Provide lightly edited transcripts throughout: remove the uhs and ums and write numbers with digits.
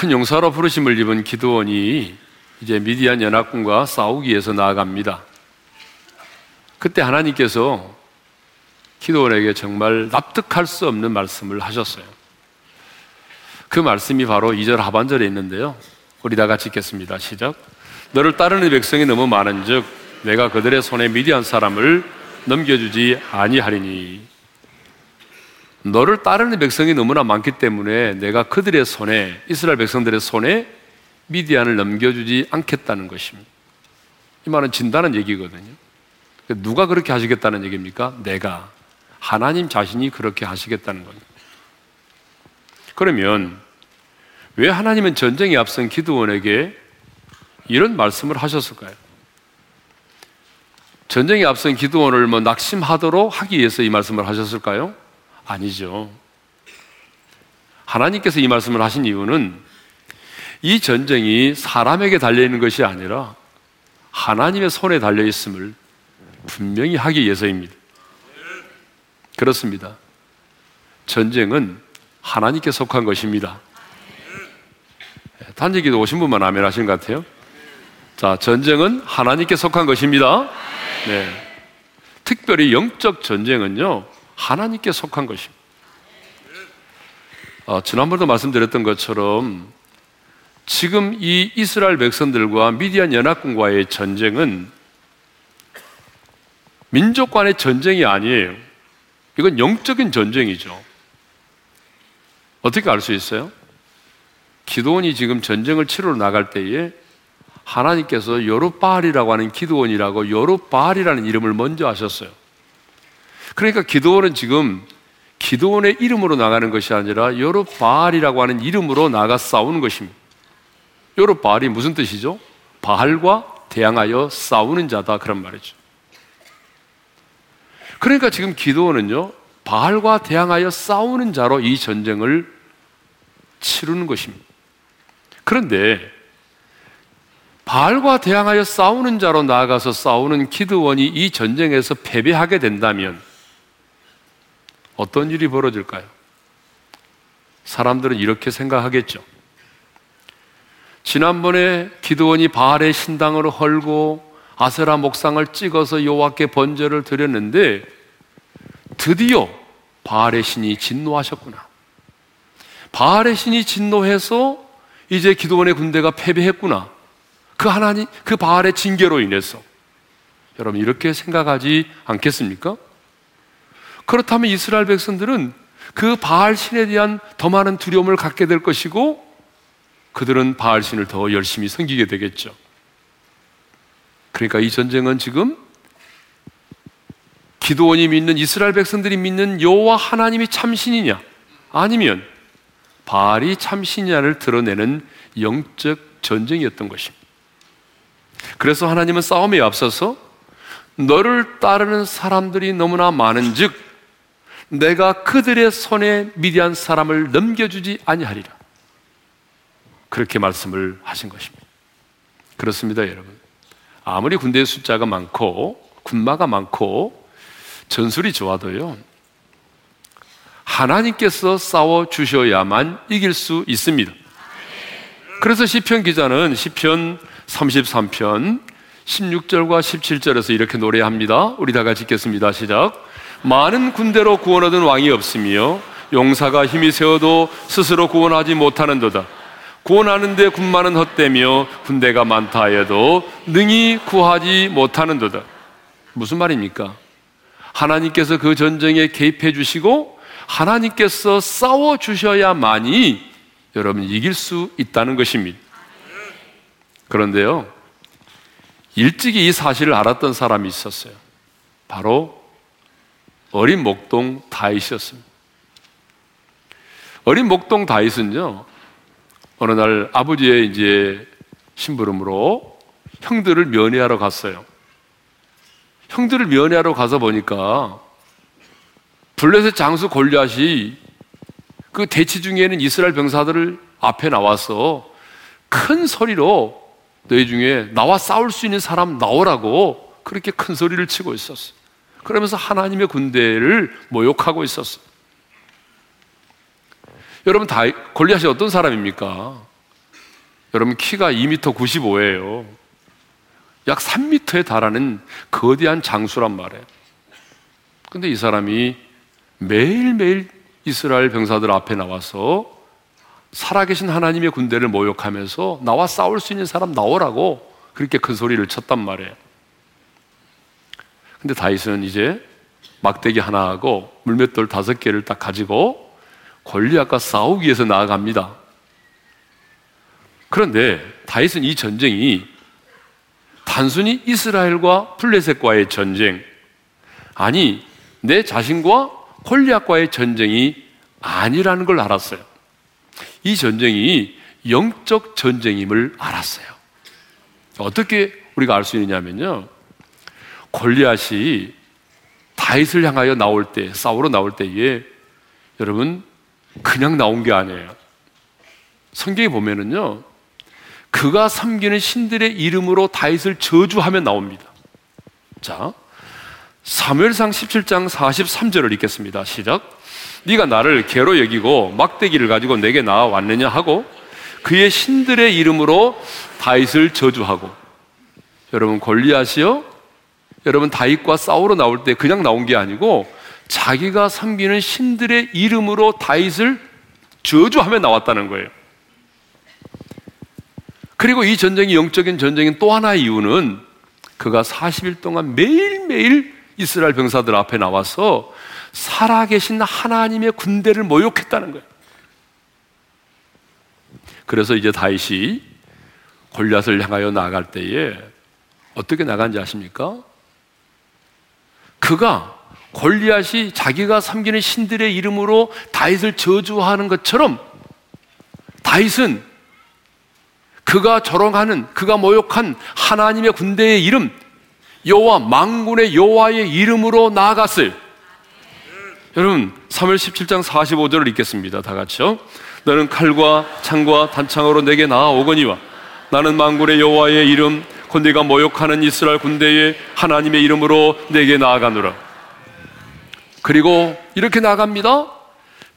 큰 용사로 부르심을 입은 기드온이 이제 미디안 연합군과 싸우기 위해서 나아갑니다. 그때 하나님께서 기드온에게 정말 납득할 수 없는 말씀을 하셨어요. 그 말씀이 바로 2절 하반절에 있는데요, 우리 다 같이 읽겠습니다. 시작. 너를 따르는 백성이 너무 많은 즉 내가 그들의 손에 미디안 사람을 넘겨주지 아니하리니. 너를 따르는 백성이 너무나 많기 때문에 내가 그들의 손에, 이스라엘 백성들의 손에 미디안을 넘겨주지 않겠다는 것입니다. 이 말은 진다는 얘기거든요. 누가 그렇게 하시겠다는 얘기입니까? 내가, 하나님 자신이 그렇게 하시겠다는 겁니다. 그러면 왜 하나님은 전쟁에 앞선 기드온에게 이런 말씀을 하셨을까요? 전쟁에 앞선 기드온을 낙심하도록 하기 위해서 이 말씀을 하셨을까요? 아니죠. 하나님께서 이 말씀을 하신 이유는 이 전쟁이 사람에게 달려있는 것이 아니라 하나님의 손에 달려있음을 분명히 하기 위해서입니다. 그렇습니다. 전쟁은 하나님께 속한 것입니다. 단지기도 오신 분만 아멘 하신 것 같아요. 자, 전쟁은 하나님께 속한 것입니다. 네. 특별히 영적 전쟁은요, 하나님께 속한 것입니다. 지난번에도 말씀드렸던 것처럼 지금 이 이스라엘 백성들과 미디안 연합군과의 전쟁은 민족 간의 전쟁이 아니에요. 이건 영적인 전쟁이죠. 어떻게 알 수 있어요? 기드온이 지금 전쟁을 치러 나갈 때에 하나님께서 여룹바알이라고 하는 기드온이라고, 여룹바알이라는 이름을 먼저 하셨어요. 그러니까 기드온은 지금 기드온의 이름으로 나가는 것이 아니라 여룹바알이라고 하는 이름으로 나가 싸우는 것입니다. 여룹바알이 무슨 뜻이죠? 바알과 대항하여 싸우는 자다, 그런 말이죠. 그러니까 지금 기드온은요, 바알과 대항하여 싸우는 자로 이 전쟁을 치르는 것입니다. 그런데 바알과 대항하여 싸우는 자로 나아가서 싸우는 기드온이 이 전쟁에서 패배하게 된다면 어떤 일이 벌어질까요? 사람들은 이렇게 생각하겠죠. 지난번에 기드온이 바알의 신당을 헐고 아세라 목상을 찍어서 여호와께 번제를 드렸는데 드디어 바알의 신이 진노하셨구나. 바알의 신이 진노해서 이제 기드온의 군대가 패배했구나. 그 바알의 징계로 인해서. 여러분, 이렇게 생각하지 않겠습니까? 그렇다면 이스라엘 백성들은 그 바알 신에 대한 더 많은 두려움을 갖게 될 것이고, 그들은 바알 신을 더 열심히 섬기게 되겠죠. 그러니까 이 전쟁은 지금 기드온이 믿는, 이스라엘 백성들이 믿는 여호와 하나님이 참신이냐 아니면 바알이 참신이냐를 드러내는 영적 전쟁이었던 것입니다. 그래서 하나님은 싸움에 앞서서 너를 따르는 사람들이 너무나 많은 즉 내가 그들의 손에 미디안 사람을 넘겨주지 아니하리라, 그렇게 말씀을 하신 것입니다. 그렇습니다, 여러분. 아무리 군대의 숫자가 많고 군마가 많고 전술이 좋아도요, 하나님께서 싸워주셔야만 이길 수 있습니다. 그래서 시편 기자는 시편 33편 16절과 17절에서 이렇게 노래합니다. 우리 다 같이 읽겠습니다. 시작. 많은 군대로 구원 얻은 왕이 없으며 용사가 힘이 세어도 스스로 구원하지 못하는도다. 구원하는데 군마는 헛되며 군대가 많다 해도 능히 구하지 못하는도다. 무슨 말입니까? 하나님께서 그 전쟁에 개입해 주시고 하나님께서 싸워 주셔야만이 여러분 이길 수 있다는 것입니다. 그런데요, 일찍이 이 사실을 알았던 사람이 있었어요. 바로 어린 목동 다윗이었습니다. 어린 목동 다윗은요, 어느 날 아버지의 이제 심부름으로 형들을 면회하러 갔어요. 형들을 면회하러 가서 보니까 블레셋 장수 골리앗이 그 대치 중에는 이스라엘 병사들을 앞에 나와서 큰 소리로 너희 중에 나와 싸울 수 있는 사람 나오라고 그렇게 큰 소리를 치고 있었어요. 그러면서 하나님의 군대를 모욕하고 있었어요. 여러분, 골리앗이 어떤 사람입니까? 여러분 키가 2m 95예요. 약 3m에 달하는 거대한 장수란 말이에요. 근데 이 사람이 매일매일 이스라엘 병사들 앞에 나와서 살아계신 하나님의 군대를 모욕하면서 나와 싸울 수 있는 사람 나오라고 그렇게 큰 소리를 쳤단 말이에요. 근데 다윗은 이제 막대기 하나하고 물맷돌 5개를 딱 가지고 골리앗과 싸우기 위해서 나아갑니다. 그런데 다윗은 이 전쟁이 단순히 이스라엘과 블레셋과의 전쟁, 아니 내 자신과 골리앗과의 전쟁이 아니라는 걸 알았어요. 이 전쟁이 영적 전쟁임을 알았어요. 어떻게 우리가 알 수 있느냐면요, 골리앗이 다윗을 향하여 나올 때, 싸우러 나올 때에 여러분 그냥 나온 게 아니에요. 성경에 보면은요, 그가 섬기는 신들의 이름으로 다윗을 저주하며 나옵니다. 자, 사무엘상 17장 43절을 읽겠습니다. 시작. 네가 나를 개로 여기고 막대기를 가지고 내게 나아왔느냐 하고 그의 신들의 이름으로 다윗을 저주하고. 여러분 골리앗이요, 여러분 다윗과 싸우러 나올 때 그냥 나온 게 아니고 자기가 섬기는 신들의 이름으로 다윗을 저주하며 나왔다는 거예요. 그리고 이 전쟁이 영적인 전쟁인 또 하나의 이유는 그가 40일 동안 매일매일 이스라엘 병사들 앞에 나와서 살아계신 하나님의 군대를 모욕했다는 거예요. 그래서 이제 다윗이 골리앗을 향하여 나아갈 때에 어떻게 나간지 아십니까? 그가 골리앗이 자기가 섬기는 신들의 이름으로 다윗을 저주하는 것처럼 다윗은 그가 조롱하는, 그가 모욕한 하나님의 군대의 이름, 여호와 만군의 여호와의 이름으로 나아갔어요. 여러분 사무엘 17장 45절을 읽겠습니다. 다 같이요. 너는 칼과 창과 단창으로 내게 나아오거니와 나는 만군의 여호와의 이름 곧 네가 모욕하는 이스라엘 군대의 하나님의 이름으로 내게 나아가노라. 그리고 이렇게 나아갑니다.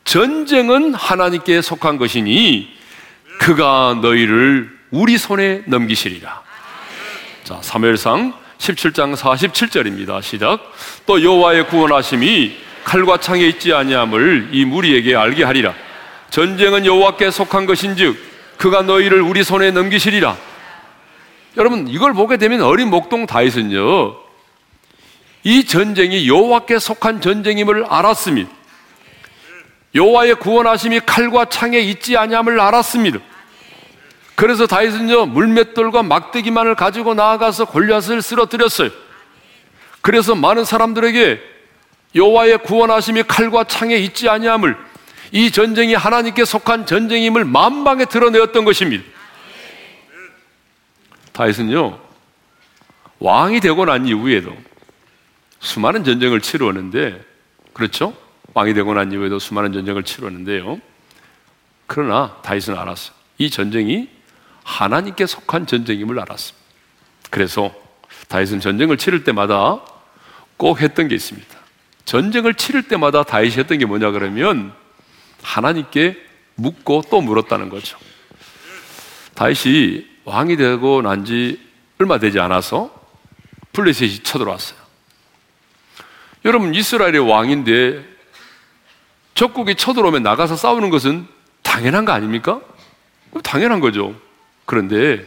전쟁은 하나님께 속한 것이니 그가 너희를 우리 손에 넘기시리라. 자, 사무엘상 17장 47절입니다. 시작. 또 여호와의 구원하심이 칼과 창에 있지 아니함을 이 무리에게 알게 하리라. 전쟁은 여호와께 속한 것인즉 그가 너희를 우리 손에 넘기시리라. 여러분 이걸 보게 되면 어린 목동 다윗은요, 이 전쟁이 여호와께 속한 전쟁임을 알았습니다. 여호와의 구원하심이 칼과 창에 있지 아니함을 알았습니다. 그래서 다윗은요, 물맷돌과 막대기만을 가지고 나아가서 골리앗을 쓰러뜨렸어요. 그래서 많은 사람들에게 여호와의 구원하심이 칼과 창에 있지 아니함을, 이 전쟁이 하나님께 속한 전쟁임을 만방에 드러내었던 것입니다. 다윗은요, 왕이 되고 난 이후에도 수많은 전쟁을 치루었는데, 그렇죠? 왕이 되고 난 이후에도 수많은 전쟁을 치루었는데요, 그러나 다윗은 알았어요. 이 전쟁이 하나님께 속한 전쟁임을 알았습니다. 그래서 다윗은 전쟁을 치를 때마다 꼭 했던 게 있습니다. 전쟁을 치를 때마다 다윗이 했던 게 뭐냐 그러면 하나님께 묻고 또 물었다는 거죠. 다윗이 왕이 되고 난 지 얼마 되지 않아서 블레셋이 쳐들어왔어요. 여러분 이스라엘의 왕인데 적국이 쳐들어오면 나가서 싸우는 것은 당연한 거 아닙니까? 당연한 거죠. 그런데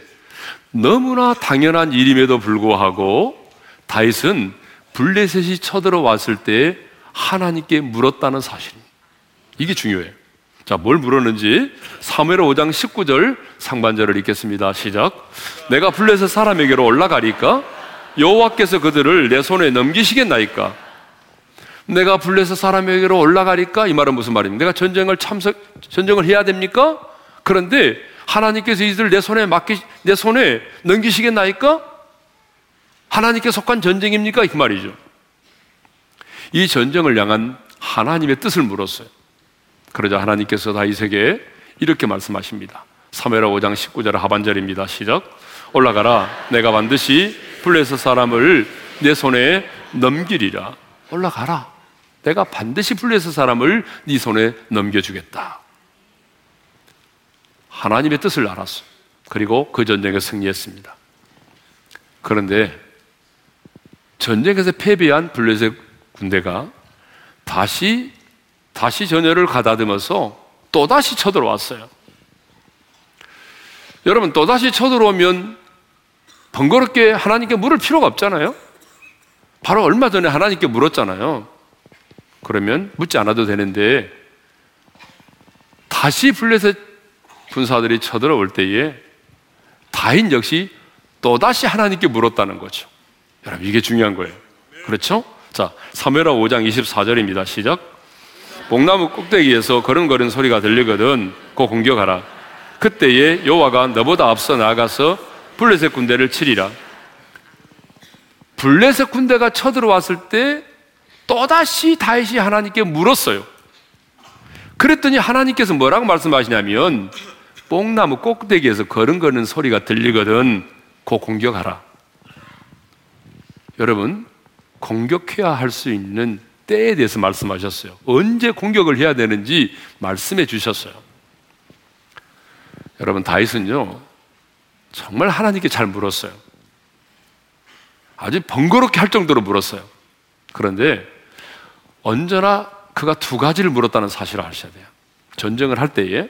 너무나 당연한 일임에도 불구하고 다윗은 블레셋이 쳐들어왔을 때 하나님께 물었다는 사실입니다. 이게 중요해요. 자, 뭘 물었는지 사무엘 5장 19절 상반절을 읽겠습니다. 시작. 내가 블레셋 사람에게로 올라가리까? 여호와께서 그들을 내 손에 넘기시겠나이까? 내가 블레셋 사람에게로 올라가리까? 이 말은 무슨 말입니까? 내가 전쟁을 해야 됩니까? 그런데 하나님께서 이들을 내 손에 넘기시겠나이까? 하나님께 속한 전쟁입니까? 이 말이죠. 이 전쟁을 향한 하나님의 뜻을 물었어요. 그러자 하나님께서 다윗에게 이렇게 말씀하십니다. 사무엘하 5장 19절 하반절입니다. 시작. 올라가라. 내가 반드시 블레셋 사람을 내 손에 넘기리라. 올라가라. 내가 반드시 블레셋 사람을 네 손에 넘겨주겠다. 하나님의 뜻을 알았어요. 그리고 그 전쟁에 승리했습니다. 그런데 전쟁에서 패배한 블레셋 군대가 다시 전열을 가다듬어서 또다시 쳐들어왔어요. 여러분, 또다시 쳐들어오면 번거롭게 하나님께 물을 필요가 없잖아요. 바로 얼마 전에 하나님께 물었잖아요. 그러면 묻지 않아도 되는데 다시 블레셋 군사들이 쳐들어올 때에 다윗 역시 또다시 하나님께 물었다는 거죠. 여러분, 이게 중요한 거예요. 그렇죠? 자, 사무엘하 5장 24절입니다. 시작. 목나무 꼭대기에서 거름거름 소리가 들리거든 곧 공격하라. 그때에 여호와가 너보다 앞서 나아가서 블레셋 군대를 치리라. 블레셋 군대가 쳐들어왔을 때 또다시 다윗이 하나님께 물었어요. 그랬더니 하나님께서 뭐라고 말씀하시냐면 뽕나무 꼭대기에서 거른거는 소리가 들리거든 곧 공격하라. 여러분, 공격해야 할 수 있는 때에 대해서 말씀하셨어요. 언제 공격을 해야 되는지 말씀해 주셨어요. 여러분, 다윗은요 정말 하나님께 잘 물었어요. 아주 번거롭게 할 정도로 물었어요. 그런데 언제나 그가 두 가지를 물었다는 사실을 아셔야 돼요. 전쟁을 할 때에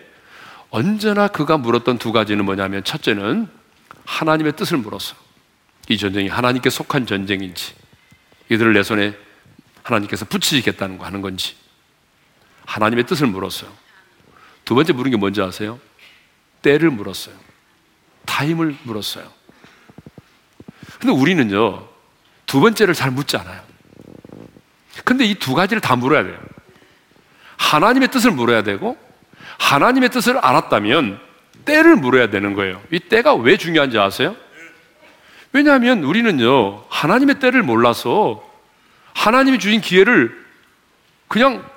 언제나 그가 물었던 두 가지는 뭐냐면, 첫째는 하나님의 뜻을 물었어요. 이 전쟁이 하나님께 속한 전쟁인지, 이들을 내 손에 하나님께서 붙이시겠다는 거 하는 건지 하나님의 뜻을 물었어요. 두 번째 물은 게 뭔지 아세요? 때를 물었어요. 타임을 물었어요. 근데 우리는요 두 번째를 잘 묻지 않아요. 근데 이 두 가지를 다 물어야 돼요. 하나님의 뜻을 물어야 되고, 하나님의 뜻을 알았다면 때를 물어야 되는 거예요. 이 때가 왜 중요한지 아세요? 왜냐하면 우리는요 하나님의 때를 몰라서 하나님이 주신 기회를 그냥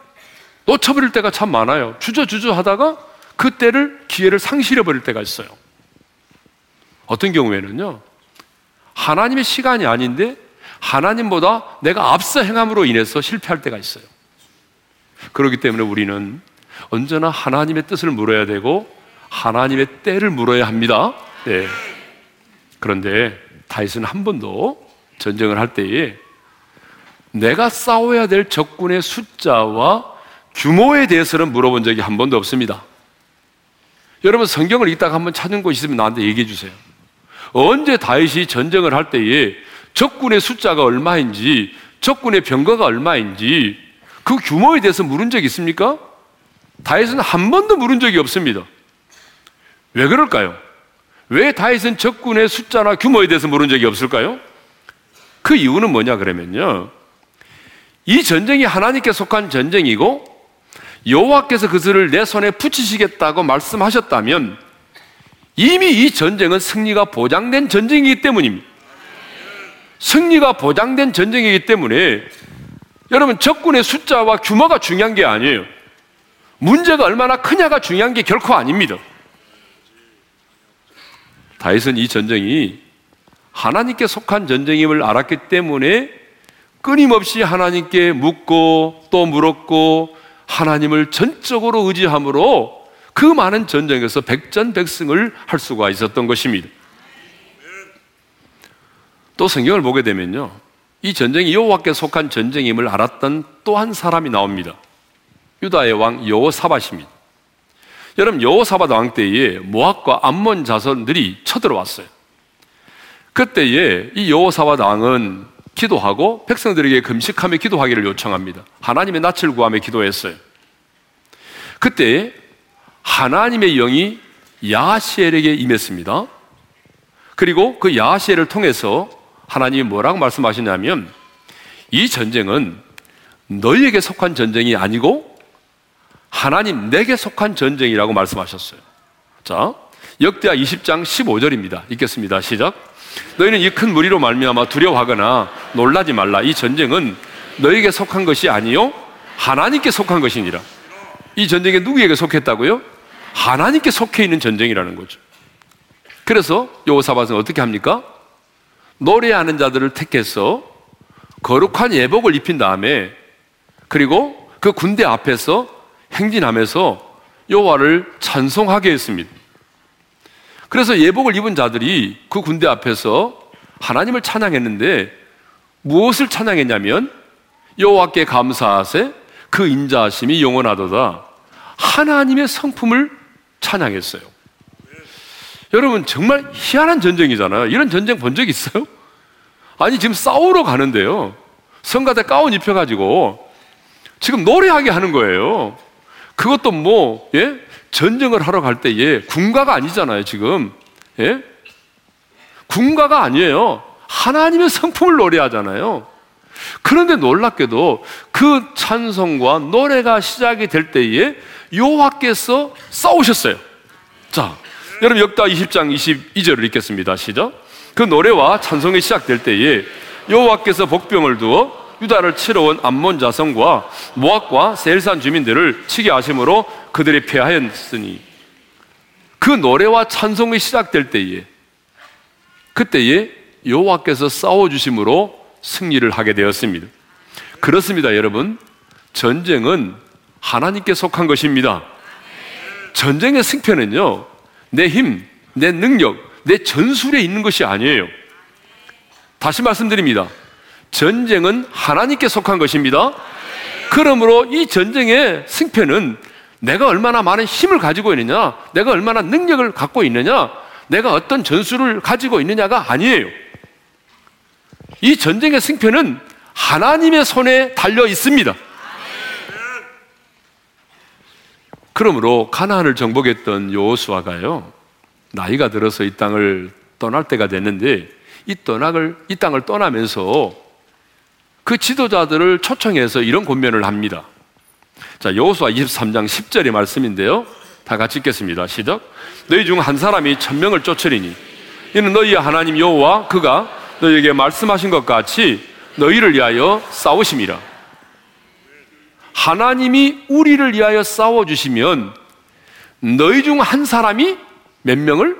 놓쳐버릴 때가 참 많아요. 주저주저 하다가 그 때를, 기회를 상실해버릴 때가 있어요. 어떤 경우에는요 하나님의 시간이 아닌데 하나님보다 내가 앞서 행함으로 인해서 실패할 때가 있어요. 그렇기 때문에 우리는 언제나 하나님의 뜻을 물어야 되고 하나님의 때를 물어야 합니다. 네. 그런데 다윗은 한 번도 전쟁을 할 때에 내가 싸워야 될 적군의 숫자와 규모에 대해서는 물어본 적이 한 번도 없습니다. 여러분, 성경을 읽다가 한번 찾은 곳이 있으면 나한테 얘기해 주세요. 언제 다윗이 전쟁을 할 때에 적군의 숫자가 얼마인지, 적군의 병거가 얼마인지, 그 규모에 대해서 물은 적이 있습니까? 다윗은 한 번도 물은 적이 없습니다. 왜 그럴까요? 왜 다윗은 적군의 숫자나 규모에 대해서 물은 적이 없을까요? 그 이유는 뭐냐 그러면요, 이 전쟁이 하나님께 속한 전쟁이고 여호와께서 그들을 내 손에 붙이시겠다고 말씀하셨다면 이미 이 전쟁은 승리가 보장된 전쟁이기 때문입니다. 승리가 보장된 전쟁이기 때문에 여러분, 적군의 숫자와 규모가 중요한 게 아니에요. 문제가 얼마나 크냐가 중요한 게 결코 아닙니다. 다윗은 이 전쟁이 하나님께 속한 전쟁임을 알았기 때문에 끊임없이 하나님께 묻고 또 물었고 하나님을 전적으로 의지함으로 그 많은 전쟁에서 백전백승을 할 수가 있었던 것입니다. 또 성경을 보게 되면요 이 전쟁이 여호와께 속한 전쟁임을 알았던 또 한 사람이 나옵니다. 유다의 왕 여호사밧입니다. 여러분, 여호사밧 왕 때에 모압과 암몬 자손들이 쳐들어왔어요. 그때에 이 여호사밧 왕은 기도하고 백성들에게 금식하며 기도하기를 요청합니다. 하나님의 낯을 구하며 기도했어요. 그때 하나님의 영이 야하시엘에게 임했습니다. 그리고 그 야하시엘을 통해서 하나님이 뭐라고 말씀하시냐면 이 전쟁은 너희에게 속한 전쟁이 아니고 하나님 내게 속한 전쟁이라고 말씀하셨어요. 자, 역대하 20장 15절입니다. 읽겠습니다. 시작. 너희는 이 큰 무리로 말미암아 두려워하거나 놀라지 말라. 이 전쟁은 너희에게 속한 것이 아니요 하나님께 속한 것이니라. 이 전쟁에 누구에게 속했다고요? 하나님께 속해 있는 전쟁이라는 거죠. 그래서 여호사밧은 어떻게 합니까? 노래하는 자들을 택해서 거룩한 예복을 입힌 다음에 그리고 그 군대 앞에서 행진하면서 여호와를 찬송하게 했습니다. 그래서 예복을 입은 자들이 그 군대 앞에서 하나님을 찬양했는데 무엇을 찬양했냐면 여호와께 감사하세 그 인자하심이 영원하도다. 하나님의 성품을 찬양했어요. 여러분 정말 희한한 전쟁이잖아요. 이런 전쟁 본 적 있어요? 아니 지금 싸우러 가는데요, 성가대 가운 입혀가지고 지금 노래하게 하는 거예요. 그것도 뭐 전쟁을 하러 갈 때 군가가 아니잖아요. 지금 군가가 아니에요. 하나님의 성품을 노래하잖아요. 그런데 놀랍게도 그 찬송과 노래가 시작이 될 때에 여호와께서 싸우셨어요. 자, 여러분 역다 20장 22절을 읽겠습니다. 시작. 그 노래와 찬송이 시작될 때에 여호와께서 복병을 두어 유다를 치러 온 암몬 자손과 모압과 세일산 주민들을 치게 하심으로 그들이 패하였으니, 그 노래와 찬송이 시작될 때에 그때에 여호와께서 싸워주심으로 승리를 하게 되었습니다. 그렇습니다 여러분, 전쟁은 하나님께 속한 것입니다. 전쟁의 승패는요 내 힘, 내 능력, 내 전술에 있는 것이 아니에요. 다시 말씀드립니다. 전쟁은 하나님께 속한 것입니다. 그러므로 이 전쟁의 승패는 내가 얼마나 많은 힘을 가지고 있느냐, 내가 얼마나 능력을 갖고 있느냐, 내가 어떤 전술을 가지고 있느냐가 아니에요. 이 전쟁의 승패는 하나님의 손에 달려 있습니다. 그러므로 가나안을 정복했던 여호수아가요, 나이가 들어서 이 땅을 떠날 때가 됐는데 이 땅을 떠나면서 그 지도자들을 초청해서 이런 권면을 합니다. 자, 여호수아 23장 10절의 말씀인데요, 다 같이 읽겠습니다. 시작. 너희 중 한 사람이 1000명을 쫓으리니 이는 너희의 하나님 여호와 그가 너희에게 말씀하신 것 같이 너희를 위하여 싸우심이라. 하나님이 우리를 위하여 싸워주시면 너희 중 한 사람이 몇 명을?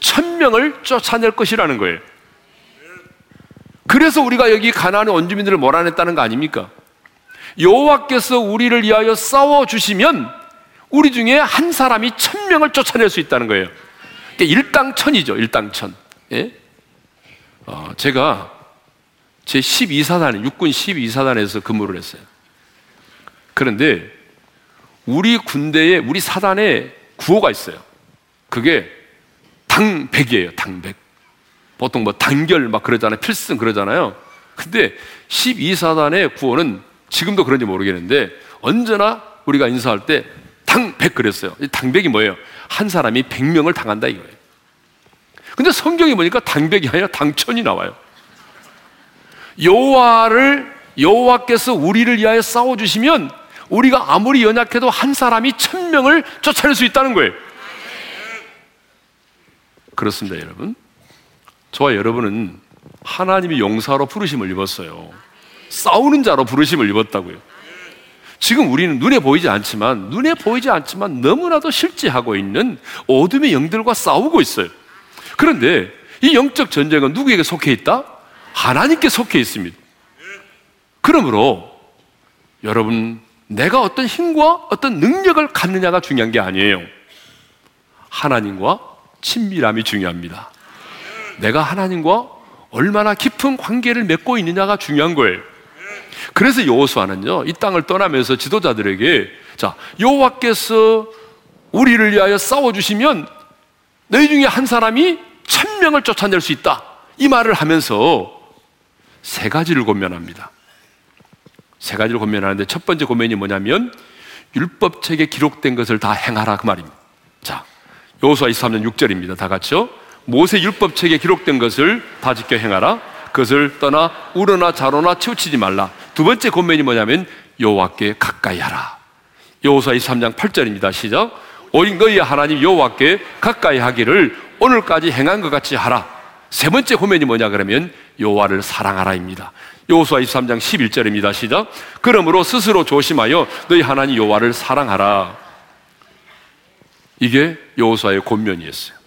1000명을 쫓아낼 것이라는 거예요. 그래서 우리가 여기 가나안의 원주민들을 몰아냈다는 거 아닙니까? 여호와께서 우리를 위하여 싸워주시면 우리 중에 한 사람이 1000명을 쫓아낼 수 있다는 거예요. 그러니까 일당천이죠. 일당천. 예? 제가 제 12사단, 육군 12사단에서 근무를 했어요. 그런데 우리 군대에, 우리 사단에 구호가 있어요. 그게 당백이에요. 당백. 보통 뭐 단결 막 그러잖아요. 필승 그러잖아요. 근데 12사단의 구호는 지금도 그런지 모르겠는데 언제나 우리가 인사할 때 당백 그랬어요. 당백이 뭐예요? 한 사람이 100명을 당한다 이거예요. 근데 성경에 보니까 당백이 아니라 당천이 나와요. 여호와께서 우리를 위하여 싸워주시면 우리가 아무리 연약해도 한 사람이 1000명을 쫓아낼 수 있다는 거예요. 그렇습니다 여러분, 저와 여러분은 하나님이 용사로 부르심을 입었어요. 싸우는 자로 부르심을 입었다고요. 지금 우리는 눈에 보이지 않지만 너무나도 실제하고 있는 어둠의 영들과 싸우고 있어요. 그런데 이 영적 전쟁은 누구에게 속해 있다? 하나님께 속해 있습니다. 그러므로 여러분, 내가 어떤 힘과 어떤 능력을 갖느냐가 중요한 게 아니에요. 하나님과 친밀함이 중요합니다. 내가 하나님과 얼마나 깊은 관계를 맺고 있느냐가 중요한 거예요. 그래서 여호수아는요, 이 땅을 떠나면서 지도자들에게 자, 여호와께서 우리를 위하여 싸워주시면 너희 중에 한 사람이 1000명을 쫓아낼 수 있다 이 말을 하면서 세 가지를 권면합니다. 세 가지를 권면하는데 첫 번째 권면이 뭐냐면 율법책에 기록된 것을 다 행하라 그 말입니다. 자, 여호수아 23년 6절입니다. 다 같이요. 모세 율법책에 기록된 것을 다 지켜 행하라. 그것을 떠나 우러나 자로나 치우치지 말라. 두 번째 권면이 뭐냐면 여호와께 가까이 하라. 여호수아 23장 8절입니다. 시작. 오직 너희의 하나님 여호와께 가까이 하기를 오늘까지 행한 것 같이 하라. 세 번째 권면이 뭐냐 그러면 여호와를 사랑하라입니다. 여호수아 23장 11절입니다. 시작. 그러므로 스스로 조심하여 너희 하나님 여호와를 사랑하라. 이게 여호수아의 권면이었어요.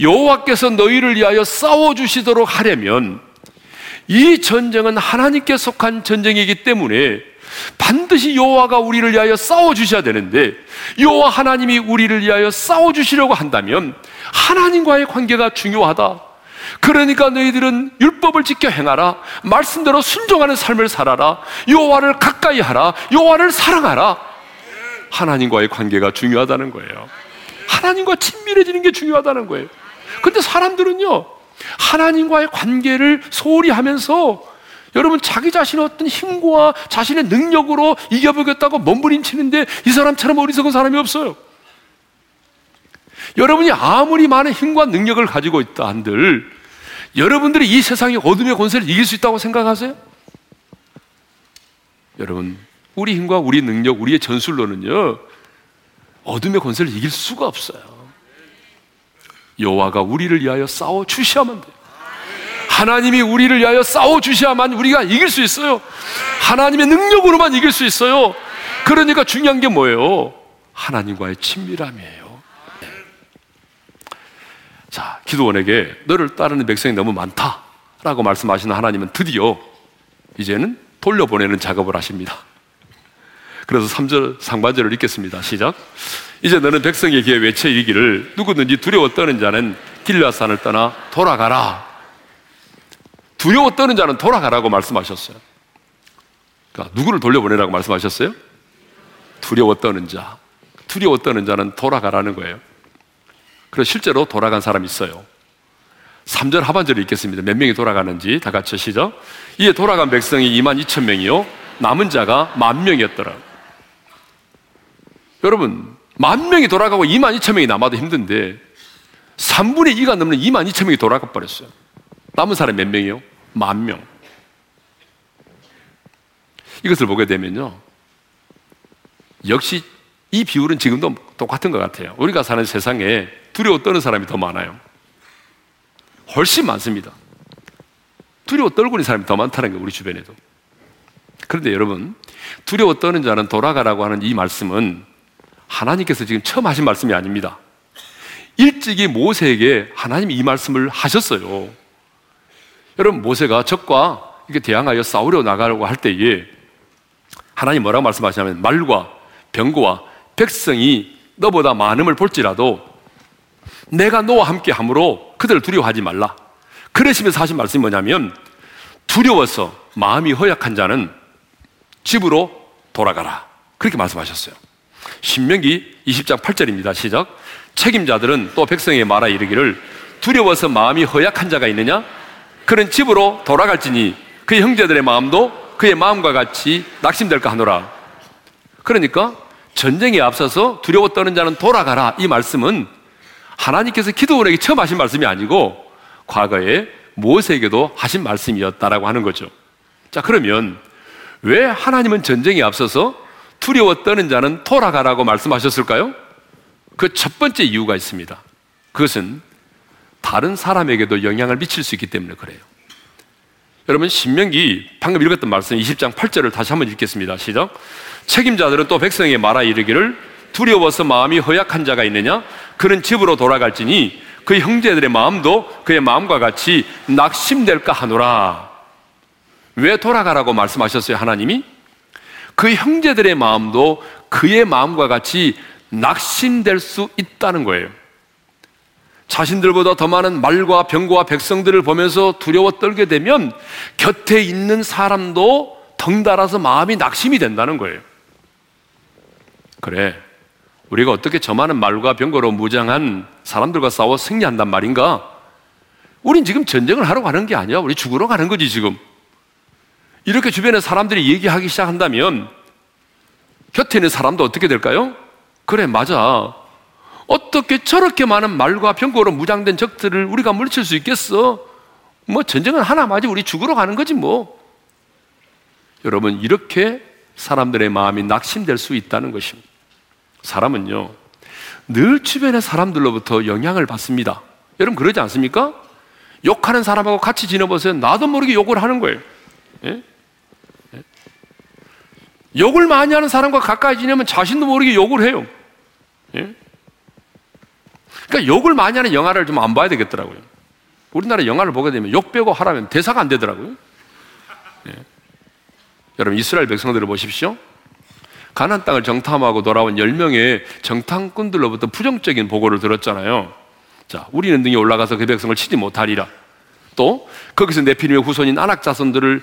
여호와께서 너희를 위하여 싸워주시도록 하려면 이 전쟁은 하나님께 속한 전쟁이기 때문에 반드시 여호와가 우리를 위하여 싸워주셔야 되는데, 여호와 하나님이 우리를 위하여 싸워주시려고 한다면 하나님과의 관계가 중요하다. 그러니까 너희들은 율법을 지켜 행하라, 말씀대로 순종하는 삶을 살아라, 여호와를 가까이 하라, 여호와를 사랑하라. 하나님과의 관계가 중요하다는 거예요. 하나님과 친밀해지는 게 중요하다는 거예요. 근데 사람들은요, 하나님과의 관계를 소홀히 하면서 여러분 자기 자신의 어떤 힘과 자신의 능력으로 이겨보겠다고 몸부림치는데 이 사람처럼 어리석은 사람이 없어요. 여러분이 아무리 많은 힘과 능력을 가지고 있다 한들 여러분들이 이 세상의 어둠의 권세를 이길 수 있다고 생각하세요? 여러분, 우리 힘과 우리 능력, 우리의 전술로는요 어둠의 권세를 이길 수가 없어요. 여호와가 우리를 위하여 싸워주셔야만 돼요. 하나님이 우리를 위하여 싸워주셔야만 우리가 이길 수 있어요. 하나님의 능력으로만 이길 수 있어요. 그러니까 중요한 게 뭐예요? 하나님과의 친밀함이에요. 자, 기드온에게 너를 따르는 백성이 너무 많다라고 말씀하시는 하나님은 드디어 이제는 돌려보내는 작업을 하십니다. 그래서 3절 상반절을 읽겠습니다. 시작. 이제 너는 백성에게 외쳐 이르기를 누구든지 두려워 떠는 자는 길앗산을 떠나 돌아가라. 두려워 떠는 자는 돌아가라고 말씀하셨어요. 그러니까 누구를 돌려보내라고 말씀하셨어요? 두려워 떠는 자. 두려워 떠는 자는 돌아가라는 거예요. 그래서 실제로 돌아간 사람이 있어요. 3절 하반절을 읽겠습니다. 몇 명이 돌아가는지 다 같이 시작. 이에 돌아간 백성이 22,000명이요 남은 자가 10,000명이었더라. 여러분, 10,000명이 돌아가고 22,000명이 남아도 힘든데 3분의 2가 넘는 22,000명이 돌아가 버렸어요. 남은 사람이 몇 명이요? 10,000명. 이것을 보게 되면요, 역시 이 비율은 지금도 똑같은 것 같아요. 우리가 사는 세상에 두려워 떠는 사람이 더 많아요. 훨씬 많습니다. 두려워 떨고 있는 사람이 더 많다는 게 우리 주변에도. 그런데 여러분, 두려워 떠는 자는 돌아가라고 하는 이 말씀은 하나님께서 지금 처음 하신 말씀이 아닙니다. 일찍이 모세에게 하나님이 이 말씀을 하셨어요. 여러분, 모세가 적과 이렇게 대항하여 싸우려 나가려고 할 때에 하나님 뭐라고 말씀하시냐면, 말과 병거와 백성이 너보다 많음을 볼지라도 내가 너와 함께 함으로 그들을 두려워하지 말라. 그러시면서 하신 말씀이 뭐냐면, 두려워서 마음이 허약한 자는 집으로 돌아가라. 그렇게 말씀하셨어요. 신명기 20장 8절입니다. 시작. 책임자들은 또 백성에게 말하 이르기를 두려워서 마음이 허약한 자가 있느냐? 그는 집으로 돌아갈지니 그의 형제들의 마음도 그의 마음과 같이 낙심될까 하노라. 그러니까 전쟁에 앞서서 두려워 떠는 자는 돌아가라, 이 말씀은 하나님께서 기드온에게 처음 하신 말씀이 아니고 과거에 모세에게도 하신 말씀이었다라고 하는 거죠. 자, 그러면 왜 하나님은 전쟁에 앞서서 두려워 떠는 자는 돌아가라고 말씀하셨을까요? 그 첫 번째 이유가 있습니다. 그것은 다른 사람에게도 영향을 미칠 수 있기 때문에 그래요. 여러분, 신명기 방금 읽었던 말씀 20장 8절을 다시 한번 읽겠습니다. 시작. 책임자들은 또 백성에게 말하 이르기를 두려워서 마음이 허약한 자가 있느냐? 그는 집으로 돌아갈지니 그 형제들의 마음도 그의 마음과 같이 낙심될까 하노라. 왜 돌아가라고 말씀하셨어요, 하나님이? 그 형제들의 마음도 그의 마음과 같이 낙심될 수 있다는 거예요. 자신들보다 더 많은 말과 병거와 백성들을 보면서 두려워 떨게 되면 곁에 있는 사람도 덩달아서 마음이 낙심이 된다는 거예요. 그래, 우리가 어떻게 저 많은 말과 병거로 무장한 사람들과 싸워 승리한단 말인가? 우린 지금 전쟁을 하러 가는 게 아니야. 우리 죽으러 가는 거지 지금. 이렇게 주변에 사람들이 얘기하기 시작한다면 곁에 있는 사람도 어떻게 될까요? 그래, 맞아. 어떻게 저렇게 많은 말과 병거로 무장된 적들을 우리가 물리칠 수 있겠어? 뭐 전쟁은 하나마지, 우리 죽으러 가는 거지 뭐. 여러분, 이렇게 사람들의 마음이 낙심될 수 있다는 것입니다. 사람은요, 늘 주변의 사람들로부터 영향을 받습니다. 여러분, 그러지 않습니까? 욕하는 사람하고 같이 지내보세요. 나도 모르게 욕을 하는 거예요. 예? 예? 욕을 많이 하는 사람과 가까이 지내면 자신도 모르게 욕을 해요. 예? 그러니까 욕을 많이 하는 영화를 좀 안 봐야 되겠더라고요. 우리나라 영화를 보게 되면 욕 빼고 하라면 대사가 안 되더라고요. 예. 여러분 이스라엘 백성들을 보십시오. 가나안 땅을 정탐하고 돌아온 10명의 정탐꾼들로부터 부정적인 보고를 들었잖아요. 자, 우리는 등에 올라가서 그 백성을 치지 못하리라. 또 거기서 네피림의 후손인 아낙 자손의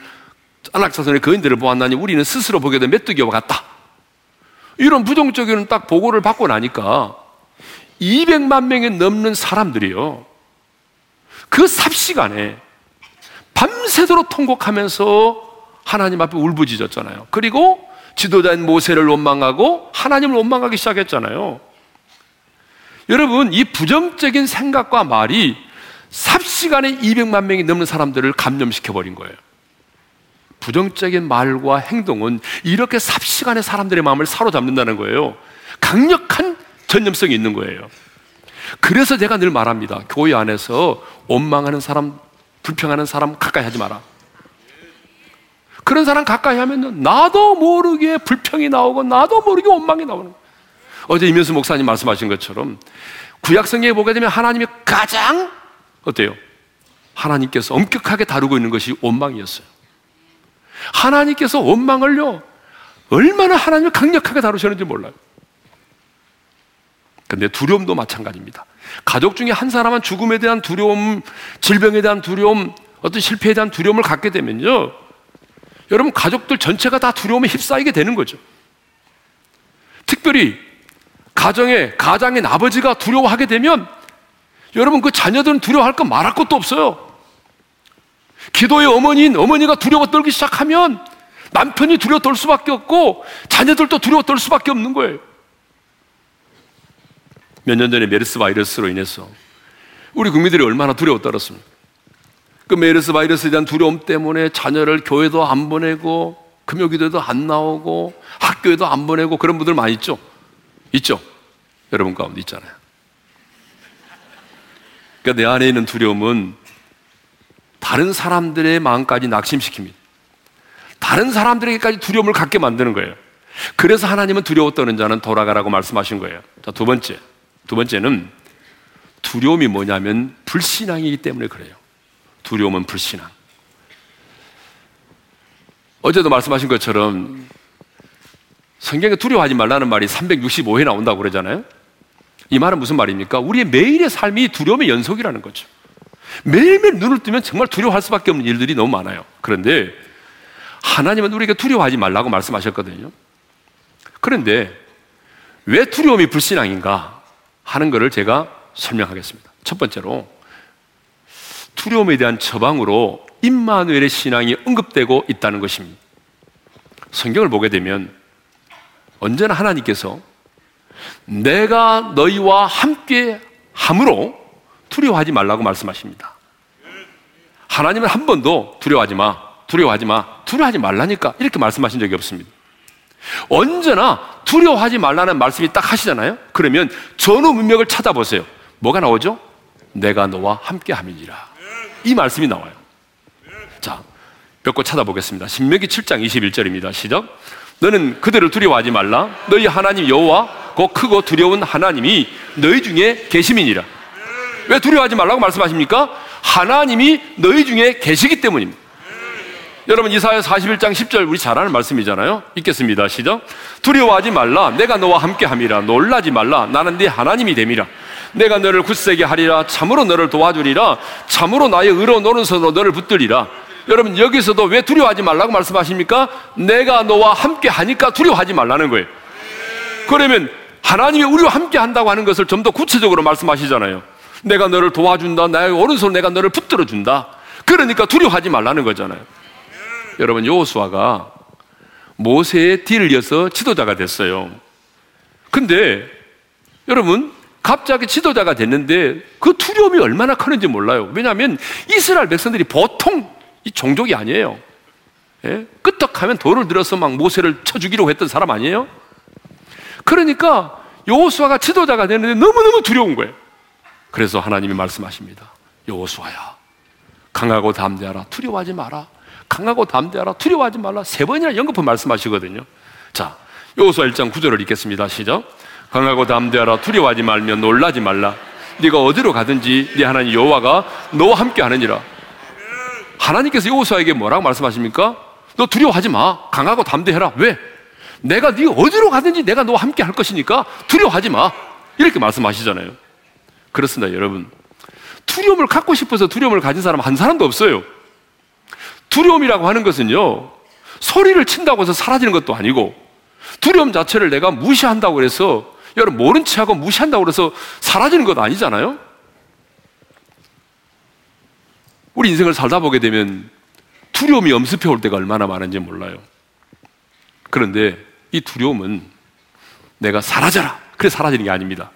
거인들을 보았나니 우리는 스스로 보게 된 메뚜기와 같다. 이런 부정적인 딱 보고를 받고 나니까 200만 명이 넘는 사람들이요, 그 삽시간에 밤새도록 통곡하면서 하나님 앞에 울부짖었잖아요. 그리고 지도자인 모세를 원망하고 하나님을 원망하기 시작했잖아요. 여러분, 이 부정적인 생각과 말이 삽시간에 200만 명이 넘는 사람들을 감염시켜버린 거예요. 부정적인 말과 행동은 이렇게 삽시간에 사람들의 마음을 사로잡는다는 거예요. 강력한 전염성이 있는 거예요. 그래서 제가 늘 말합니다. 교회 안에서 원망하는 사람, 불평하는 사람 가까이 하지 마라. 그런 사람 가까이 하면 나도 모르게 불평이 나오고 나도 모르게 원망이 나오는 거예요. 어제 이면수 목사님 말씀하신 것처럼 구약성경에 보게 되면 하나님이 가장 어때요? 하나님께서 엄격하게 다루고 있는 것이 원망이었어요. 하나님께서 원망을요, 얼마나 하나님을 강력하게 다루셨는지 몰라요. 근데 두려움도 마찬가지입니다. 가족 중에 한 사람은 죽음에 대한 두려움, 질병에 대한 두려움, 어떤 실패에 대한 두려움을 갖게 되면요, 여러분 가족들 전체가 다 두려움에 휩싸이게 되는 거죠. 특별히 가정의 가장인 아버지가 두려워하게 되면 여러분 그 자녀들은 두려워할 거 말할 것도 없어요. 기도의 어머니인 어머니가 두려워 떨기 시작하면 남편이 두려워 떨 수밖에 없고 자녀들도 두려워 떨 수밖에 없는 거예요. 몇 년 전에 메르스 바이러스로 인해서 우리 국민들이 얼마나 두려워 떨었습니까? 그 메르스 바이러스에 대한 두려움 때문에 자녀를 교회도 안 보내고 금요기도에도 안 나오고 학교에도 안 보내고 그런 분들 많이 있죠? 있죠? 여러분 가운데 있잖아요. 그러니까 내 안에 있는 두려움은 다른 사람들의 마음까지 낙심시킵니다. 다른 사람들에게까지 두려움을 갖게 만드는 거예요. 그래서 하나님은 두려워 떠는 자는 돌아가라고 말씀하신 거예요. 자, 두 번째는 두려움이 뭐냐면 불신앙이기 때문에 그래요. 두려움은 불신앙. 어제도 말씀하신 것처럼 성경에 두려워하지 말라는 말이 365회 나온다고 그러잖아요. 이 말은 무슨 말입니까? 우리의 매일의 삶이 두려움의 연속이라는 거죠. 매일매일 눈을 뜨면 정말 두려워할 수밖에 없는 일들이 너무 많아요. 그런데 하나님은 우리에게 두려워하지 말라고 말씀하셨거든요. 그런데 왜 두려움이 불신앙인가 하는 것을 제가 설명하겠습니다. 첫 번째로, 두려움에 대한 처방으로 임마누엘의 신앙이 언급되고 있다는 것입니다. 성경을 보게 되면 언제나 하나님께서 내가 너희와 함께 함으로 두려워하지 말라고 말씀하십니다. 하나님은 한 번도 두려워하지 말라니까 이렇게 말씀하신 적이 없습니다. 언제나 두려워하지 말라는 말씀이 딱 하시잖아요. 그러면 전후 문맥을 찾아보세요. 뭐가 나오죠? 내가 너와 함께 함이니라. 이 말씀이 나와요. 자, 몇 곳 찾아보겠습니다. 신명기 7장 21절입니다. 시작. 너는 그들을 두려워하지 말라. 너희 하나님 여호와 곧 크고 두려운 하나님이 너희 중에 계심이니라. 왜 두려워하지 말라고 말씀하십니까? 하나님이 너희 중에 계시기 때문입니다. 여러분 이사야 41장 10절 우리 잘 아는 말씀이잖아요. 읽겠습니다. 시작. 두려워하지 말라. 내가 너와 함께함이라. 놀라지 말라. 나는 네 하나님이 됨이라. 내가 너를 굳세게 하리라. 참으로 너를 도와주리라. 참으로 나의 의로운 오른손으로 너를 붙들리라. 여러분 여기서도 왜 두려워하지 말라고 말씀하십니까? 내가 너와 함께하니까 두려워하지 말라는 거예요. 그러면 하나님이 우리와 함께한다고 하는 것을 좀 더 구체적으로 말씀하시잖아요. 내가 너를 도와준다. 나의 오른손으로 내가 너를 붙들어준다. 그러니까 두려워하지 말라는 거잖아요. 여러분 여호수아가 모세의 뒤를 이어서 지도자가 됐어요. 근데 여러분 갑자기 지도자가 됐는데 그 두려움이 얼마나 크는지 몰라요. 왜냐하면 이스라엘 백성들이 보통 이 종족이 아니에요. 예? 끄떡하면 돌을 들어서 막 모세를 쳐 죽이려고 했던 사람 아니에요? 그러니까 여호수아가 지도자가 됐는데 너무너무 두려운 거예요. 그래서 하나님이 말씀하십니다. 여호수아야, 강하고 담대하라. 두려워하지 마라. 강하고 담대하라. 두려워하지 말라. 세 번이나 연거푸 말씀하시거든요. 자, 여호수아 1장 9절을 읽겠습니다. 시작. 강하고 담대하라. 두려워하지 말며 놀라지 말라. 네가 어디로 가든지 네 하나님 여호와가 너와 함께 하느니라. 하나님께서 여호수아에게 뭐라고 말씀하십니까? 너 두려워하지 마. 강하고 담대해라. 왜? 내가 네 어디로 가든지 내가 너와 함께 할 것이니까 두려워하지 마. 이렇게 말씀하시잖아요. 그렇습니다, 여러분. 두려움을 갖고 싶어서 두려움을 가진 사람 한 사람도 없어요. 두려움이라고 하는 것은요, 소리를 친다고 해서 사라지는 것도 아니고, 두려움 자체를 내가 무시한다고 해서, 여러분 모른 체하고 무시한다고 해서 사라지는 것 아니잖아요. 우리 인생을 살다 보게 되면 두려움이 엄습해 올 때가 얼마나 많은지 몰라요. 그런데 이 두려움은 내가 사라져라, 그래 사라지는 게 아닙니다.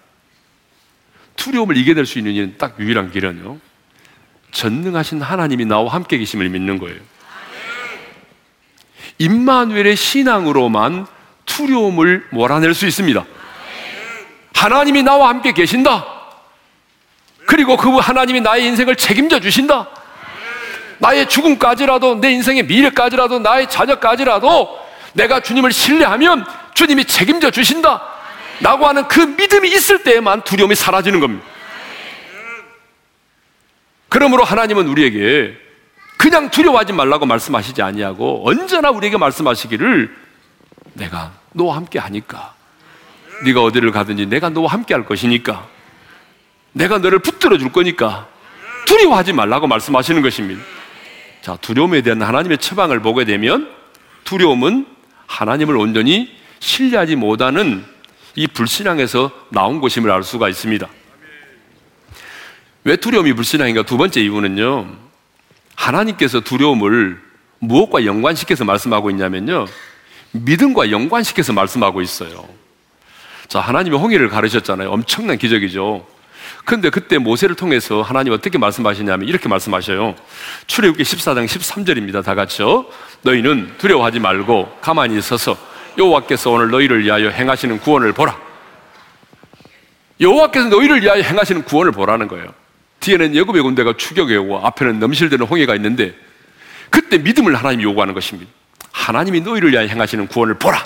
두려움을 이겨낼 수 있는 딱 유일한 길은요, 전능하신 하나님이 나와 함께 계심을 믿는 거예요. 임마누엘의 신앙으로만 두려움을 몰아낼 수 있습니다. 하나님이 나와 함께 계신다. 그리고 그 하나님이 나의 인생을 책임져 주신다. 나의 죽음까지라도, 내 인생의 미래까지라도, 나의 자녀까지라도 내가 주님을 신뢰하면 주님이 책임져 주신다 라고 하는 그 믿음이 있을 때에만 두려움이 사라지는 겁니다. 그러므로 하나님은 우리에게 그냥 두려워하지 말라고 말씀하시지 아니하고 언제나 우리에게 말씀하시기를, 내가 너와 함께 하니까, 네가 어디를 가든지 내가 너와 함께 할 것이니까, 내가 너를 붙들어 줄 거니까 두려워하지 말라고 말씀하시는 것입니다. 자, 두려움에 대한 하나님의 처방을 보게 되면, 두려움은 하나님을 온전히 신뢰하지 못하는 이 불신앙에서 나온 것임을 알 수가 있습니다. 왜 두려움이 불신앙인가? 두 번째 이유는요, 하나님께서 두려움을 무엇과 연관시켜서 말씀하고 있냐면요, 믿음과 연관시켜서 말씀하고 있어요. 자, 하나님이 홍해를 가르셨잖아요. 엄청난 기적이죠. 근데 그때 모세를 통해서 하나님 어떻게 말씀하시냐면 이렇게 말씀하셔요. 출애굽기 14장 13절입니다. 다 같이요. 너희는 두려워하지 말고 가만히 서서 여호와께서 오늘 너희를 위하여 행하시는 구원을 보라. 여호와께서 너희를 위하여 행하시는 구원을 보라는 거예요. 뒤에는 예굽의 군대가 추격해 오고 앞에는 넘실대는 홍해가 있는데, 그때 믿음을 하나님이 요구하는 것입니다. 하나님이 너희를 위하여 행하시는 구원을 보라.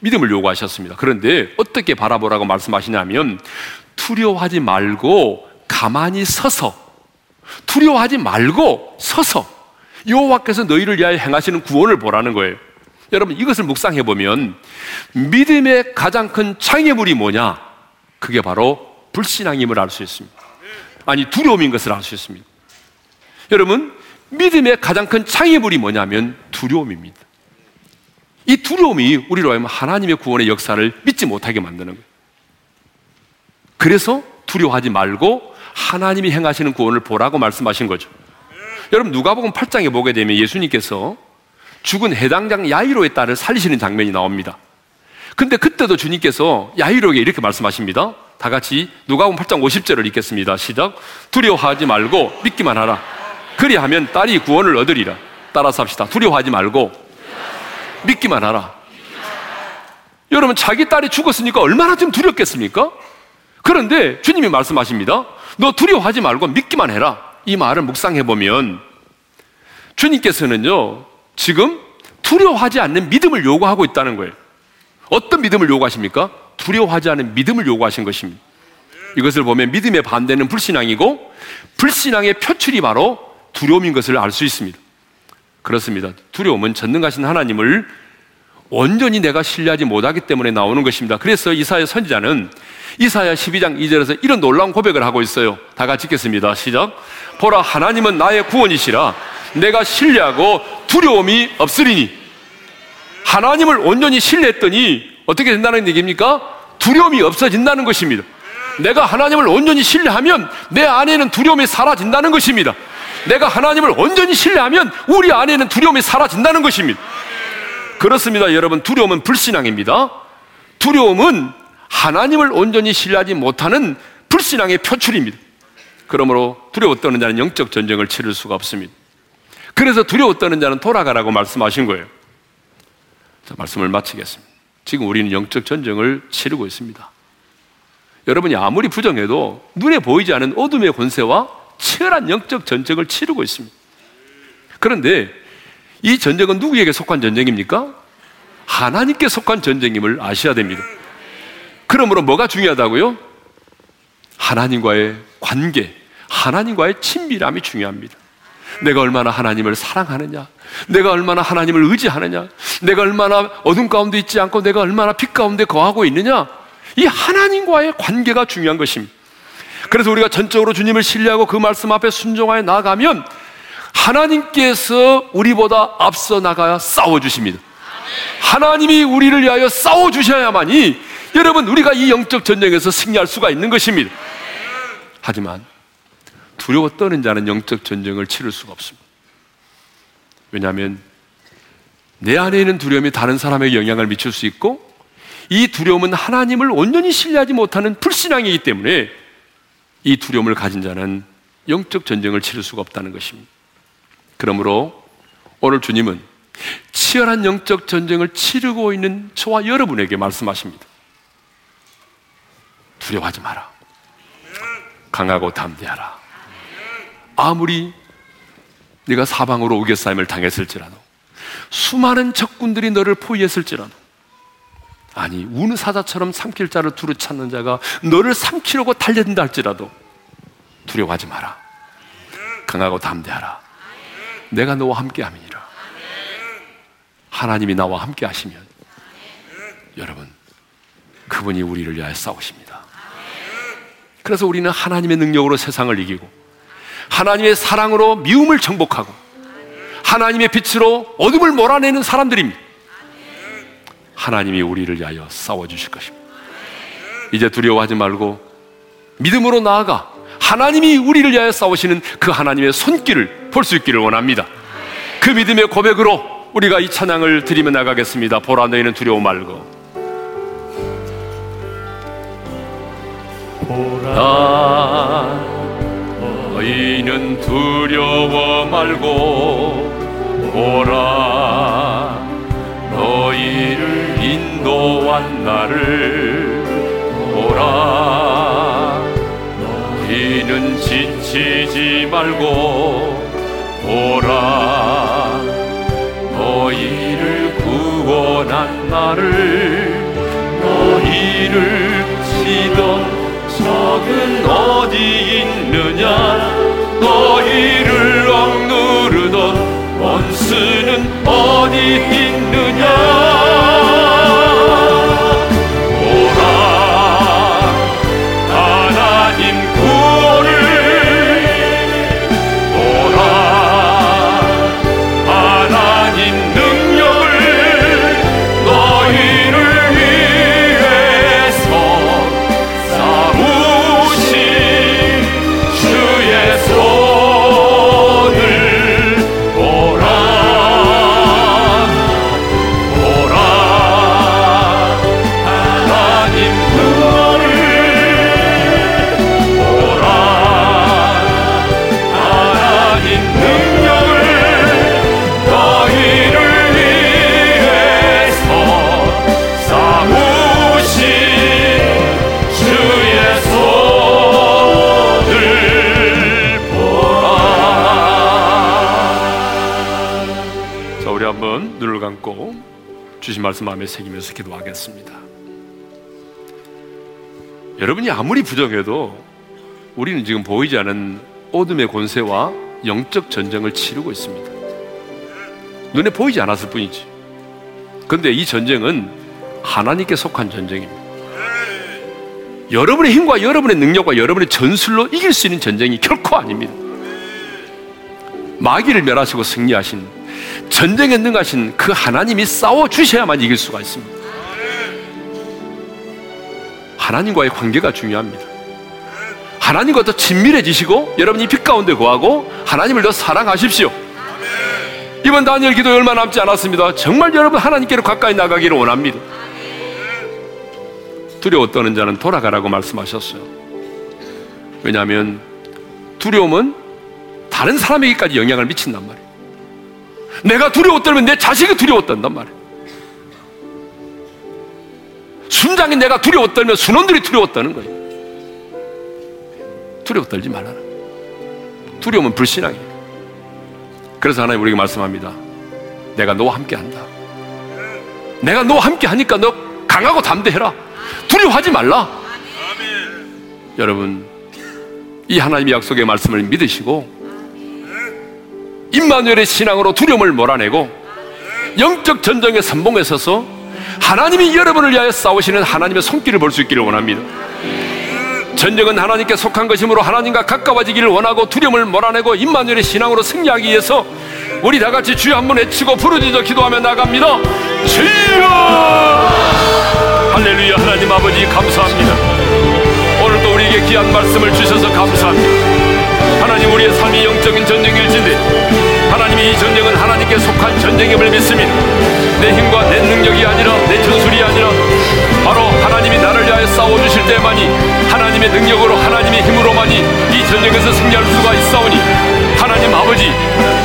믿음을 요구하셨습니다. 그런데 어떻게 바라보라고 말씀하시냐면, 두려워하지 말고 가만히 서서, 두려워하지 말고 서서 여호와께서 너희를 위하여 행하시는 구원을 보라는 거예요. 여러분, 이것을 묵상해 보면 믿음의 가장 큰 장애물이 뭐냐? 그게 바로 불신앙임을 알 수 있습니다. 아니, 두려움인 것을 알 수 있습니다. 여러분, 믿음의 가장 큰 장애물이 뭐냐면 두려움입니다. 이 두려움이 우리로 하여금 하나님의 구원의 역사를 믿지 못하게 만드는 거예요. 그래서 두려워하지 말고 하나님이 행하시는 구원을 보라고 말씀하신 거죠. 여러분, 누가복음 8장에 보게 되면 예수님께서 죽은 해당장 야이로의 딸을 살리시는 장면이 나옵니다. 근데 그때도 주님께서 야이로에게 이렇게 말씀하십니다. 다 같이 누가복음 8장 50절을 읽겠습니다. 시작. 두려워하지 말고 믿기만 하라. 그리하면 딸이 구원을 얻으리라. 따라서 합시다. 두려워하지 말고 믿기만 하라. 여러분, 자기 딸이 죽었으니까 얼마나 좀 두렵겠습니까? 그런데 주님이 말씀하십니다. 너 두려워하지 말고 믿기만 해라. 이 말을 묵상해보면 주님께서는요, 지금 두려워하지 않는 믿음을 요구하고 있다는 거예요. 어떤 믿음을 요구하십니까? 두려워하지 않은 믿음을 요구하신 것입니다. 이것을 보면 믿음의 반대는 불신앙이고, 불신앙의 표출이 바로 두려움인 것을 알 수 있습니다. 그렇습니다. 두려움은 전능하신 하나님을 온전히 내가 신뢰하지 못하기 때문에 나오는 것입니다. 그래서 이사야 선지자는 이사야 12장 2절에서 이런 놀라운 고백을 하고 있어요. 다 같이 읽겠습니다. 시작. 보라, 하나님은 나의 구원이시라. 내가 신뢰하고 두려움이 없으리니. 하나님을 온전히 신뢰했더니 어떻게 된다는 얘기입니까? 두려움이 없어진다는 것입니다. 내가 하나님을 온전히 신뢰하면 내 안에는 두려움이 사라진다는 것입니다. 내가 하나님을 온전히 신뢰하면 우리 안에는 두려움이 사라진다는 것입니다. 그렇습니다, 여러분. 두려움은 불신앙입니다. 두려움은 하나님을 온전히 신뢰하지 못하는 불신앙의 표출입니다. 그러므로 두려워 떠는 자는 영적 전쟁을 치를 수가 없습니다. 그래서 두려워 떠는 자는 돌아가라고 말씀하신 거예요. 자, 말씀을 마치겠습니다. 지금 우리는 영적 전쟁을 치르고 있습니다. 여러분이 아무리 부정해도 눈에 보이지 않은 어둠의 권세와 치열한 영적 전쟁을 치르고 있습니다. 그런데 이 전쟁은 누구에게 속한 전쟁입니까? 하나님께 속한 전쟁임을 아셔야 됩니다. 그러므로 뭐가 중요하다고요? 하나님과의 관계, 하나님과의 친밀함이 중요합니다. 내가 얼마나 하나님을 사랑하느냐, 내가 얼마나 하나님을 의지하느냐, 내가 얼마나 어둠 가운데 있지 않고 내가 얼마나 빛 가운데 거하고 있느냐, 이 하나님과의 관계가 중요한 것입니다. 그래서 우리가 전적으로 주님을 신뢰하고 그 말씀 앞에 순종하여 나아가면 하나님께서 우리보다 앞서 나가야 싸워주십니다. 하나님이 우리를 위하여 싸워주셔야만이 여러분 우리가 이 영적 전쟁에서 승리할 수가 있는 것입니다. 하지만 두려워 떠는 자는 영적 전쟁을 치를 수가 없습니다. 왜냐하면 내 안에 있는 두려움이 다른 사람에게 영향을 미칠 수 있고 이 두려움은 하나님을 온전히 신뢰하지 못하는 불신앙이기 때문에 이 두려움을 가진 자는 영적 전쟁을 치를 수가 없다는 것입니다. 그러므로 오늘 주님은 치열한 영적 전쟁을 치르고 있는 저와 여러분에게 말씀하십니다. 두려워하지 마라. 강하고 담대하라. 아무리 네가 사방으로 우겨싸임을 당했을지라도 수많은 적군들이 너를 포위했을지라도 아니 우는 사자처럼 삼킬 자를 두루 찾는 자가 너를 삼키려고 달려든다 할지라도 두려워하지 마라. 강하고 담대하라. 내가 너와 함께 함이니라. 하나님이 나와 함께 하시면 여러분 그분이 우리를 위하여 싸우십니다. 그래서 우리는 하나님의 능력으로 세상을 이기고 하나님의 사랑으로 미움을 정복하고 하나님의 빛으로 어둠을 몰아내는 사람들입니다. 하나님이 우리를 위하여 싸워주실 것입니다. 이제 두려워하지 말고 믿음으로 나아가 하나님이 우리를 위하여 싸우시는 그 하나님의 손길을 볼 수 있기를 원합니다. 그 믿음의 고백으로 우리가 이 찬양을 드리며 나가겠습니다. 보라 너희는 두려워 말고. 보라 너희는 두려워 말고 보라 너희를 인도한 나를 보라 너희는 지치지 말고 보라 너희를 구원한 나를 너희를 치던 적은 어디 있느냐 너희를 억누르던 원수는 어디 있느냐 보라 하나님 구원을 보라 하나님 능력을 너희를 주신 말씀 마음에 새기면서 기도하겠습니다. 여러분이 아무리 부정해도 우리는 지금 보이지 않은 어둠의 권세와 영적 전쟁을 치르고 있습니다. 눈에 보이지 않았을 뿐이지. 그런데 이 전쟁은 하나님께 속한 전쟁입니다. 여러분의 힘과 여러분의 능력과 여러분의 전술로 이길 수 있는 전쟁이 결코 아닙니다. 마귀를 멸하시고 승리하신 전쟁에 능하신 그 하나님이 싸워주셔야만 이길 수가 있습니다. 하나님과의 관계가 중요합니다. 하나님과 더 친밀해지시고 여러분이 빛 가운데 거하고 하나님을 더 사랑하십시오. 이번 다니엘 기도에 얼마 남지 않았습니다. 정말 여러분 하나님께로 가까이 나가기를 원합니다. 두려워 떠는 자는 돌아가라고 말씀하셨어요. 왜냐하면 두려움은 다른 사람에게까지 영향을 미친단 말이에요. 내가 두려워 떨면 내 자식이 두려워 떤단 말이에요. 순장이 내가 두려워 떨면 순원들이 두려워 떠는 거예요. 두려워 떨지 말아라. 두려움은 불신앙이에요. 그래서 하나님 우리에게 말씀합니다. 내가 너와 함께 한다. 내가 너와 함께 하니까 너 강하고 담대해라. 두려워하지 말라. 여러분 이 하나님의 약속의 말씀을 믿으시고 임마누엘의 신앙으로 두려움을 몰아내고 영적 전쟁의 선봉에 서서 하나님이 여러분을 위하여 싸우시는 하나님의 손길을 볼 수 있기를 원합니다. 전쟁은 하나님께 속한 것이므로 하나님과 가까워지기를 원하고 두려움을 몰아내고 임마누엘의 신앙으로 승리하기 위해서 우리 다같이 주여 한번 외치고 부르짖어 기도하며 나갑니다. 주여! 할렐루야. 하나님 아버지 감사합니다. 오늘도 우리에게 귀한 말씀을 주셔서 감사합니다. 하나님, 우리의 삶이 영적인 전쟁일진데 하나님이 이 전쟁은 하나님께 속한 전쟁임을 믿습니다. 내 힘과 내 능력이 아니라 내 전술이 아니라 바로 하나님이 나를 위하여 싸워주실 때만이 하나님의 능력으로 하나님의 힘으로만이 이 전쟁에서 승리할 수가 있사오니 하나님 아버지,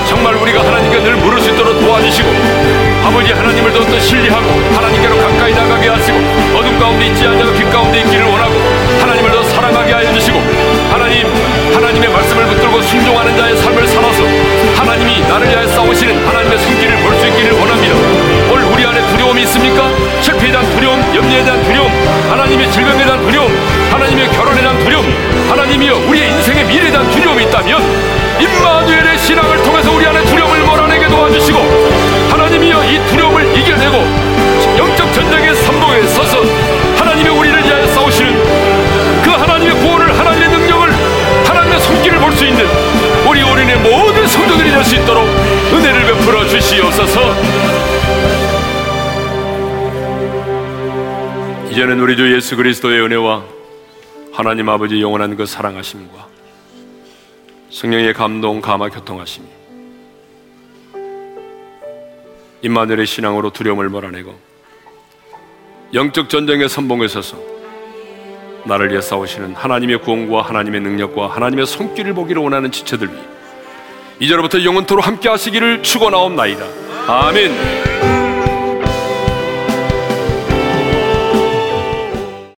정말 우리가 하나님께 늘 물을 수 있도록 도와주시고 아버지, 하나님을 더욱더 신뢰하고 하나님께로 가까이 나가게 하시고 어둠 가운데 있지 않냐고 빛 가운데 있기를 원하고 하나님을 더 사랑하게 하여 주시고 하나님, 하나님의 말씀을 붙들고 순종하는 자의 삶을 살아서 하나님이 나를 위하여 싸우시는 하나님의 손길을 볼 수 있기를 원합니다. 우리 안에 두려움이 있습니까? 실패에 대한 두려움, 염려에 대한 두려움, 하나님의 질병에 대한 두려움, 하나님의 결혼에 대한 두려움, 하나님이여 우리의 인생의 미래에 대한 두려움이 있다면 임마누엘의 신앙을 통해서 우리 안에 두려움을 몰아내게 도와주시고 하나님이여 이 두려움을 이겨내고 영적 전쟁의 선봉에 서서 하나님이 우리를 위하여 싸우시는 그 하나님의 구원을, 하나님의 능력을, 하나님의 손길을 볼 수 있는 우리 어린의 모든 성도들이 될 수 있도록 은혜를 베풀어 주시옵소서. 이제는 우리 주 예수 그리스도의 은혜와 하나님 아버지 영원한 그 사랑하심과 성령의 감동, 감화, 교통하심이 임마누엘의 신앙으로 두려움을 몰아내고 영적 전쟁의 선봉에 서서 나를 위해 싸우시는 하나님의 구원과 하나님의 능력과 하나님의 손길을 보기를 원하는 지체들 위해 이제로부터 영원토록 함께 하시기를 축원하옵나이다. 아멘.